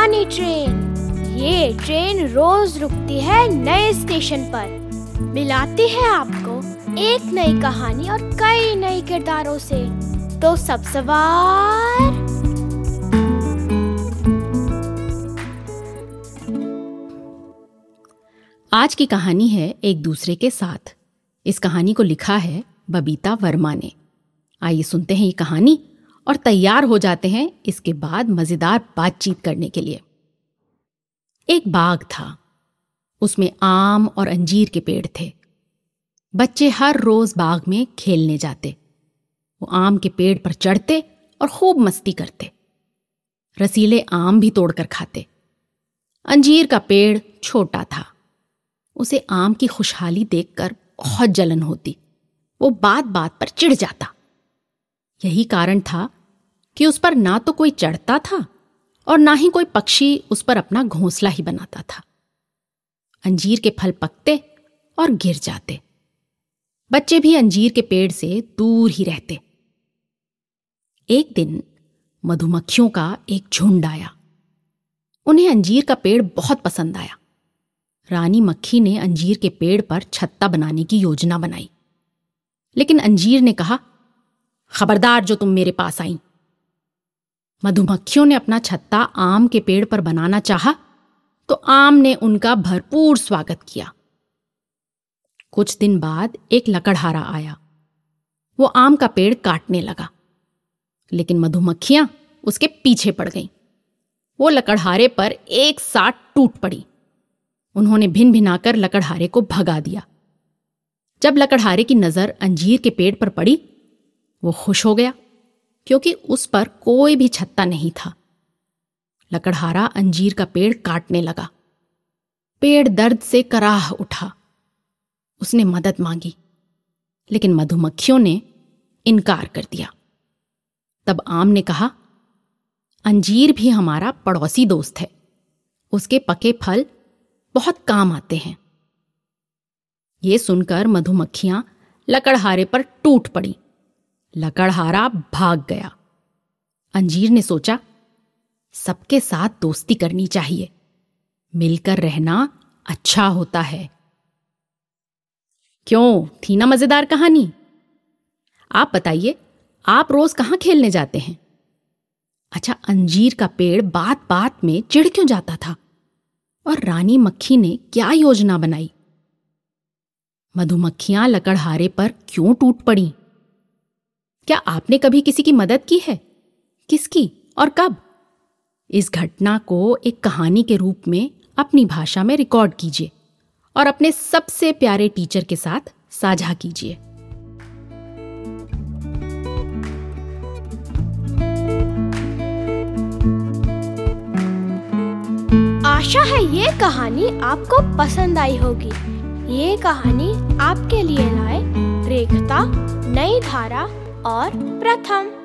पुरानी ट्रेन। ये ट्रेन रोज रुकती है नए स्टेशन पर, मिलाती है आपको एक नई कहानी और कई नए किरदारों से। तो सब सवार आज की कहानी है एक दूसरे के साथ। इस कहानी को लिखा है बबीता वर्मा ने। आइए सुनते हैं ये कहानी और तैयार हो जाते हैं इसके बाद मजेदार बातचीत करने के लिए। एक बाग था, उसमें आम और अंजीर के पेड़ थे। बच्चे हर रोज बाग में खेलने जाते। वो आम के पेड़ पर चढ़ते और खूब मस्ती करते, रसीले आम भी तोड़कर खाते। अंजीर का पेड़ छोटा था, उसे आम की खुशहाली देखकर बहुत जलन होती। वो बात बात पर चिढ़ जाता। यही कारण था कि उस पर ना तो कोई चढ़ता था और ना ही कोई पक्षी उस पर अपना घोंसला ही बनाता था। अंजीर के फल पकते और गिर जाते। बच्चे भी अंजीर के पेड़ से दूर ही रहते। एक दिन मधुमक्खियों का एक झुंड आया। उन्हें अंजीर का पेड़ बहुत पसंद आया। रानी मक्खी ने अंजीर के पेड़ पर छत्ता बनाने की योजना बनाई, लेकिन अंजीर ने कहा, खबरदार जो तुम मेरे पास आई। मधुमक्खियों ने अपना छत्ता आम के पेड़ पर बनाना चाहा, तो आम ने उनका भरपूर स्वागत किया। कुछ दिन बाद एक लकड़हारा आया। वो आम का पेड़ काटने लगा, लेकिन मधुमक्खियां उसके पीछे पड़ गईं। वो लकड़हारे पर एक साथ टूट पड़ी। उन्होंने भिन भिनाकर लकड़हारे को भगा दिया। जब लकड़हारे की नजर अंजीर के पेड़ पर पड़ी, वो खुश हो गया, क्योंकि उस पर कोई भी छत्ता नहीं था। लकड़हारा अंजीर का पेड़ काटने लगा। पेड़ दर्द से कराह उठा। उसने मदद मांगी, लेकिन मधुमक्खियों ने इनकार कर दिया। तब आम ने कहा, अंजीर भी हमारा पड़ोसी दोस्त है, उसके पके फल बहुत काम आते हैं। ये सुनकर मधुमक्खियां लकड़हारे पर टूट पड़ी। लकड़हारा भाग गया। अंजीर ने सोचा, सबके साथ दोस्ती करनी चाहिए, मिलकर रहना अच्छा होता है। क्यों, थी ना मजेदार कहानी? आप बताइए, आप रोज कहाँ खेलने जाते हैं? अच्छा, अंजीर का पेड़ बात बात में चिढ़ क्यों जाता था और रानी मक्खी ने क्या योजना बनाई? मधुमक्खियां लकड़हारे पर क्यों टूट पड़ी? क्या आपने कभी किसी की मदद की है? किसकी और कब? इस घटना को एक कहानी के रूप में अपनी भाषा में रिकॉर्ड कीजिए और अपने सबसे प्यारे टीचर के साथ साझा कीजिए। आशा है ये कहानी आपको पसंद आई होगी। ये कहानी आपके लिए लाए रेख़्ता, नई धारा और प्रथम।